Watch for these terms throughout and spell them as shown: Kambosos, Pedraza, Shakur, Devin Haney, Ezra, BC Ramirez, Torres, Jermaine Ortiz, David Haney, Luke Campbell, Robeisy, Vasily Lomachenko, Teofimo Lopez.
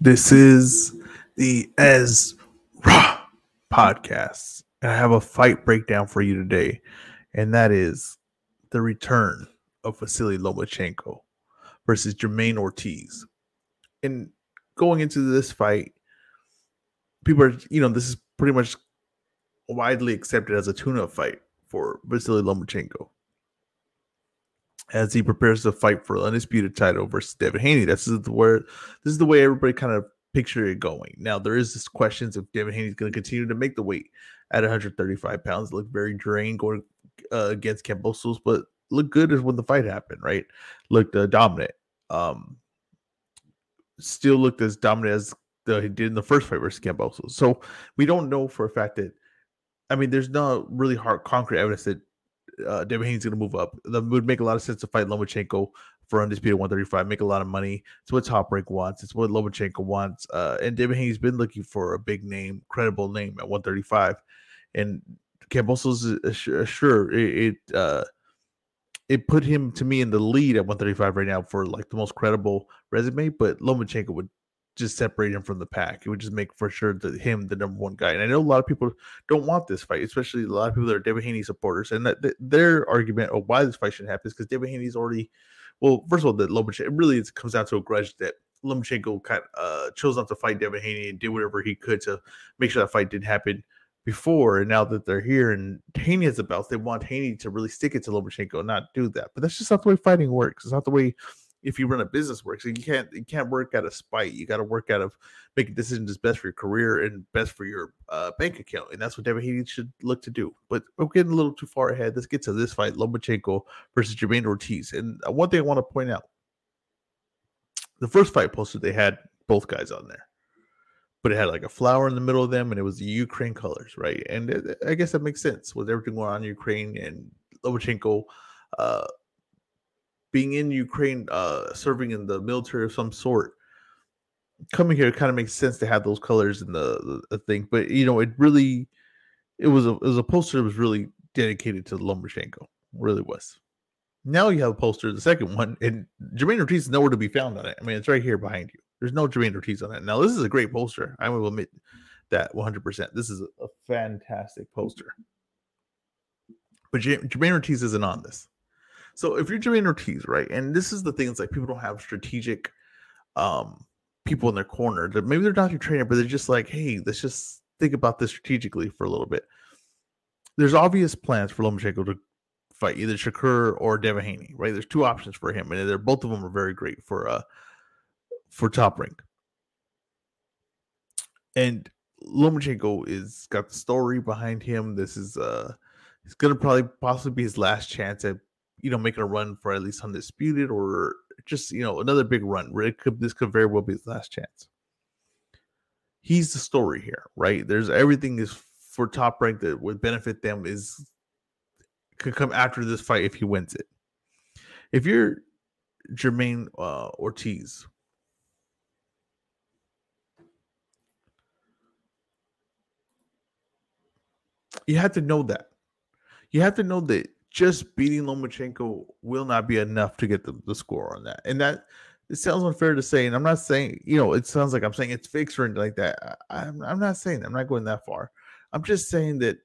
This is the Ezra podcast, and I have a fight breakdown for you today, and that is the return of Vasily Lomachenko versus Jermaine Ortiz. And going into this fight, people are, this is pretty much widely accepted as a tune-up fight for Vasily Lomachenko as he prepares to fight for the undisputed title versus David Haney. This is the way everybody kind of pictured it going. Now, there is this questions if Devin Haney is going to continue to make the weight at 135 pounds. Looked very drained going against Kambosos, but looked good as when the fight happened, right? Looked dominant. Still looked as dominant as he did in the first fight versus Kambosos. So we don't know for a fact that, there's not really hard concrete evidence that Devin Haney's going to move up. That would make a lot of sense to fight Lomachenko for undisputed 135, make a lot of money. It's what Top Rank wants. It's what Lomachenko wants. And David Haney's been looking for a big name, credible name at 135. And Kambosos, sure, it put him, to me, in the lead at 135 right now for like the most credible resume. But Lomachenko would just separate him from the pack. It would just make for sure that him the number one guy. And I know a lot of people don't want this fight, especially a lot of people that are David Haney supporters. And that their argument of why this fight should happen is because David Haney's already. Well, first of all, that Lomachenko, it really comes down to a grudge that Lomachenko kind of chose not to fight Devin Haney and did whatever he could to make sure that fight didn't happen before. And now that they're here and Haney has the belt, they want Haney to really stick it to Lomachenko and not do that. But that's just not the way fighting works. It's not the way if you run a business works. You can't work out of spite. You got to work out of making decisions that's best for your career and best for your bank account. And that's what Devin Haney should look to do. But we're getting a little too far ahead. Let's get to this fight, Lomachenko versus Jermaine Ortiz. And one thing I want to point out, the first fight poster, they had both guys on there, but it had like a flower in the middle of them, and it was the Ukraine colors, right? And I guess that makes sense with everything going on in Ukraine and Lomachenko being in Ukraine, serving in the military of some sort. Coming here, it kind of makes sense to have those colors in the thing, but it was a poster that was really dedicated to Lomachenko, really was. Now you have a poster, the second one, and Jermaine Ortiz is nowhere to be found on it. It's right here behind you. There's no Jermaine Ortiz on it. Now this is a great poster. I will admit that 100%. This is a fantastic poster, but Jermaine Ortiz isn't on this. So if you're Jermaine Ortiz, right, and this is the thing, it's like people don't have strategic people in their corner. Maybe they're not your trainer, but they're just like, hey, let's just think about this strategically for a little bit. There's obvious plans for Lomachenko to fight either Shakur or Devin Haney, right? There's two options for him, and they're both of them are very great for Top Rank. And Lomachenko is got the story behind him. This is it's gonna possibly be his last chance at making a run for at least undisputed, or just, another big run. This could very well be his last chance. He's the story here, right? There's everything is for Top Rank that would benefit them could come after this fight if he wins it. If you're Jermaine Ortiz, you have to know that. You have to know that just beating Lomachenko will not be enough to get the score on that. And that it sounds unfair to say, and I'm not saying, it sounds like I'm saying it's fixed or anything like that. I'm not saying that. I'm not going that far. I'm just saying that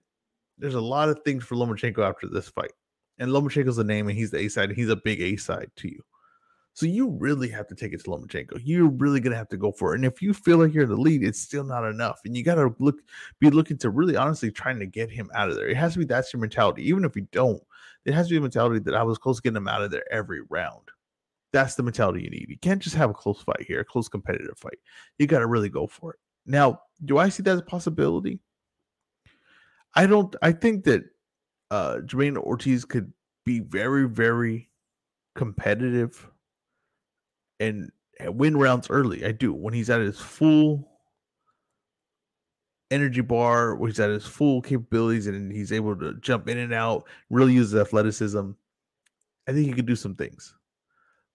there's a lot of things for Lomachenko after this fight. And Lomachenko's the name, and he's the A-side, and he's a big A-side to you. So you really have to take it to Lomachenko. You're really going to have to go for it. And if you feel like you're in the lead, it's still not enough. And you got to be looking to really honestly trying to get him out of there. It has to be that's your mentality. Even if you don't, it has to be a mentality that I was close to getting him out of there every round. That's the mentality you need. You can't just have a close fight here, a close competitive fight. You got to really go for it. Now, do I see that as a possibility? I think that Jermaine Ortiz could be very, very competitive and win rounds early. I do. When he's at his full energy bar, when he's at his full capabilities, and he's able to jump in and out, really use his athleticism, I think he could do some things.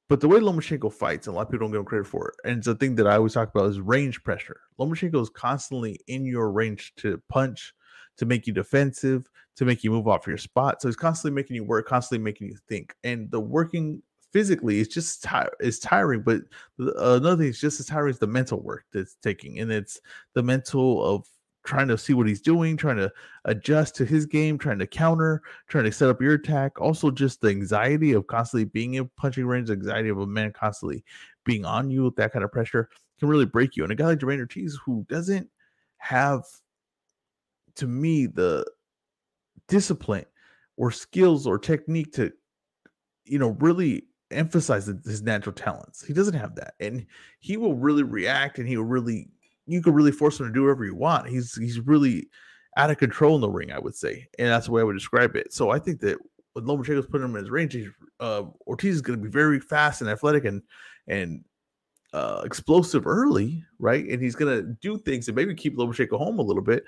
But the way Lomachenko fights, and a lot of people don't give him credit for it, and it's a thing that I always talk about, is range pressure. Lomachenko is constantly in your range to punch, to make you defensive, to make you move off your spot. So he's constantly making you work, constantly making you think. And the working physically, it's just it's tiring. But another thing is just as tiring is the mental work that's taking, and it's the mental of trying to see what he's doing, trying to adjust to his game, trying to counter, trying to set up your attack. Also just the anxiety of constantly being in punching range, anxiety of a man constantly being on you with that kind of pressure can really break you. And a guy like Jermaine Ortiz, who doesn't have, to me, the discipline or skills or technique to, you know, really emphasize his natural talents. He doesn't have that. And he will really react, and he will really, you can really force him to do whatever you want. He's really out of control in the ring, I would say. And that's the way I would describe it. So I think that when Lomachenko's putting him in his range, Ortiz is going to be very fast and athletic and explosive early, right? And he's going to do things that maybe keep Lomachenko home a little bit.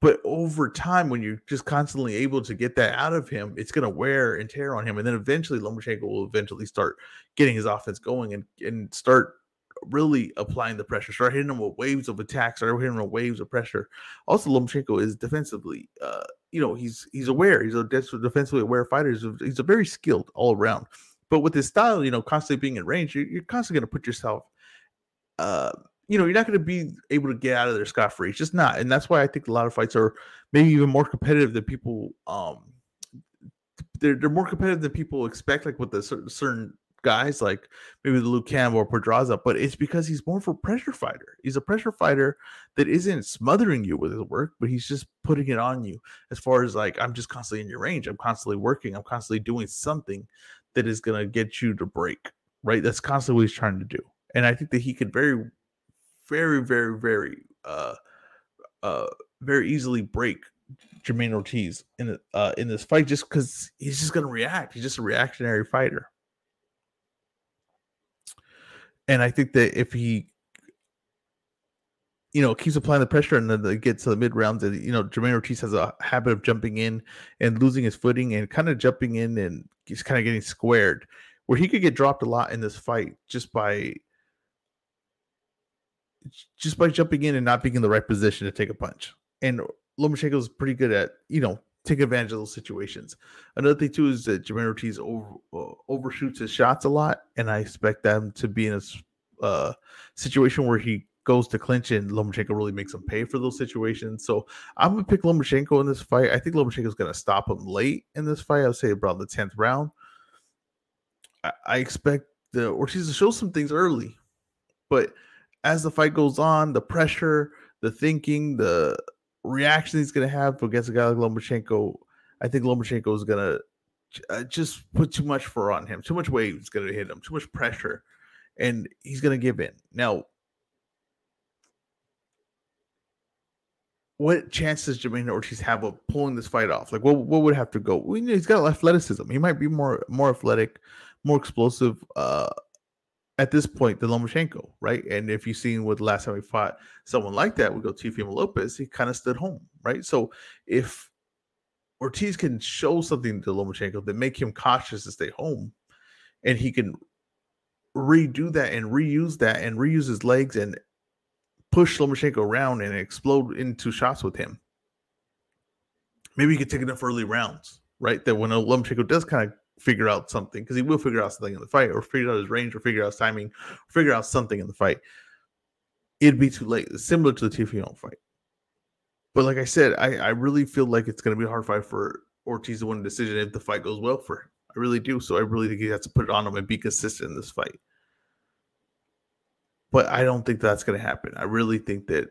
But over time, when you're just constantly able to get that out of him, it's going to wear and tear on him. And then eventually Lomachenko will eventually start getting his offense going and start really applying the pressure, start hitting him with waves of attacks, start hitting him with waves of pressure. Also, Lomachenko is defensively, he's aware. He's a defensively aware fighter. He's a very skilled all around. But with his style, constantly being in range, you're constantly going to put yourself, you're not going to be able to get out of there scot-free. It's just not. And that's why I think a lot of fights are maybe even more competitive than people, they're more competitive than people expect, like with the certain guys, like maybe the Luke Campbell or Pedraza, but it's because he's more of a pressure fighter. He's a pressure fighter that isn't smothering you with his work, but he's just putting it on you as far as like, I'm just constantly in your range. I'm constantly working. I'm constantly doing something that is going to get you to break, right? That's constantly what he's trying to do. And I think that he could very, very, very, very, very easily break Jermaine Ortiz in this fight, just because he's just going to react. He's just a reactionary fighter. And I think that if he, keeps applying the pressure and then gets to the mid rounds, and Jermaine Ortiz has a habit of jumping in and losing his footing and kind of jumping in and just kind of getting squared, where he could get dropped a lot in this fight just by jumping in and not being in the right position to take a punch. And Lomachenko is pretty good at taking advantage of those situations. Another thing too is that Jermaine Ortiz overshoots his shots a lot, and I expect them to be in a situation where he goes to clinch and Lomachenko really makes him pay for those situations. So I'm gonna pick Lomachenko in this fight. I think Lomachenko's gonna stop him late in this fight. I would say about the 10th round. I expect the Ortiz to show some things early, but as the fight goes on, the pressure, the thinking, the reaction he's going to have against a guy like Lomachenko, I think Lomachenko is going to just put too much for on him. Too much weight is going to hit him. Too much pressure. And he's going to give in. Now, what chance does Jermaine Ortiz have of pulling this fight off? Like, what would have to go? We know he's got athleticism. He might be more athletic, more explosive, at this point, the Lomachenko, right? And if you've seen what the last time we fought someone like that, we go Teofimo Lopez, he kind of stood home, right? So if Ortiz can show something to Lomachenko that make him cautious to stay home, and he can redo that and reuse his legs and push Lomachenko around and explode into shots with him, maybe he could take enough early rounds, right? That when Lomachenko does kind of figure out something, because he will figure out something in the fight, or figure out his range, or figure out his timing, or figure out something in the fight, it'd be too late. It's similar to the Teofimo fight. But like I said, I really feel like it's going to be a hard fight for Ortiz to win a decision if the fight goes well for him. I really do. So I really think he has to put it on him and be consistent in this fight. But I don't think that's going to happen. I really think that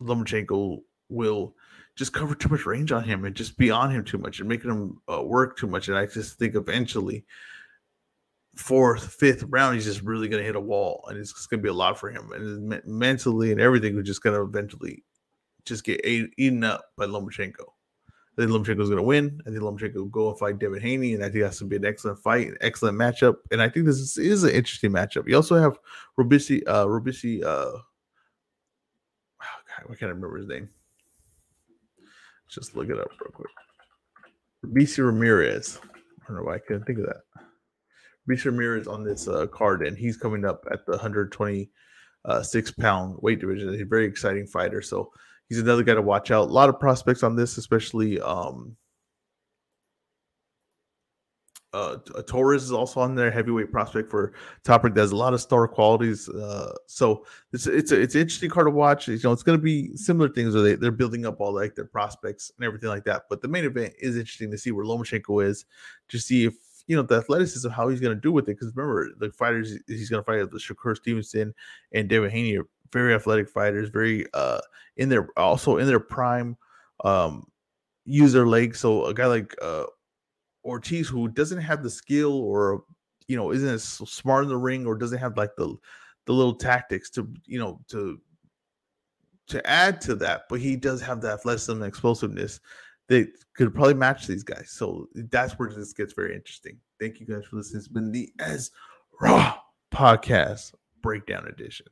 Lomachenko will just cover too much range on him and just be on him too much and making him work too much. And I just think eventually, 4th, 5th round, he's just really going to hit a wall, and it's just going to be a lot for him. And mentally and everything, we're just going to eventually just get eaten up by Lomachenko. I think Lomachenko's going to win. I think Lomachenko will go and fight Devin Haney, and I think that's going to be an excellent fight, an excellent matchup. And I think this is an interesting matchup. You also have Robeisy, I can't remember his name. Just look it up real quick. BC Ramirez. I don't know why I couldn't think of that. BC Ramirez on this card, and he's coming up at the 126-pound weight division. He's a very exciting fighter, so he's another guy to watch out. A lot of prospects on this, especially Torres is also on there, heavyweight prospect for top rank. There's a lot of star qualities. So it's an interesting card to watch. You know, it's going to be similar things where they're building up all like their prospects and everything like that. But the main event is interesting to see where Lomachenko is, to see if, you know, the athleticism, how he's going to do with it. Because remember, the fighters he's going to fight with, Shakur Stevenson and David Haney, are very athletic fighters, very in their prime, use their legs. So a guy like Ortiz, who doesn't have the skill, or you know, isn't as smart in the ring, or doesn't have like the little tactics to, you know, to add to that, but he does have the athleticism and explosiveness. They could probably match these guys. So that's where this gets very interesting. Thank you guys for listening. It's been the As Raw Podcast Breakdown Edition.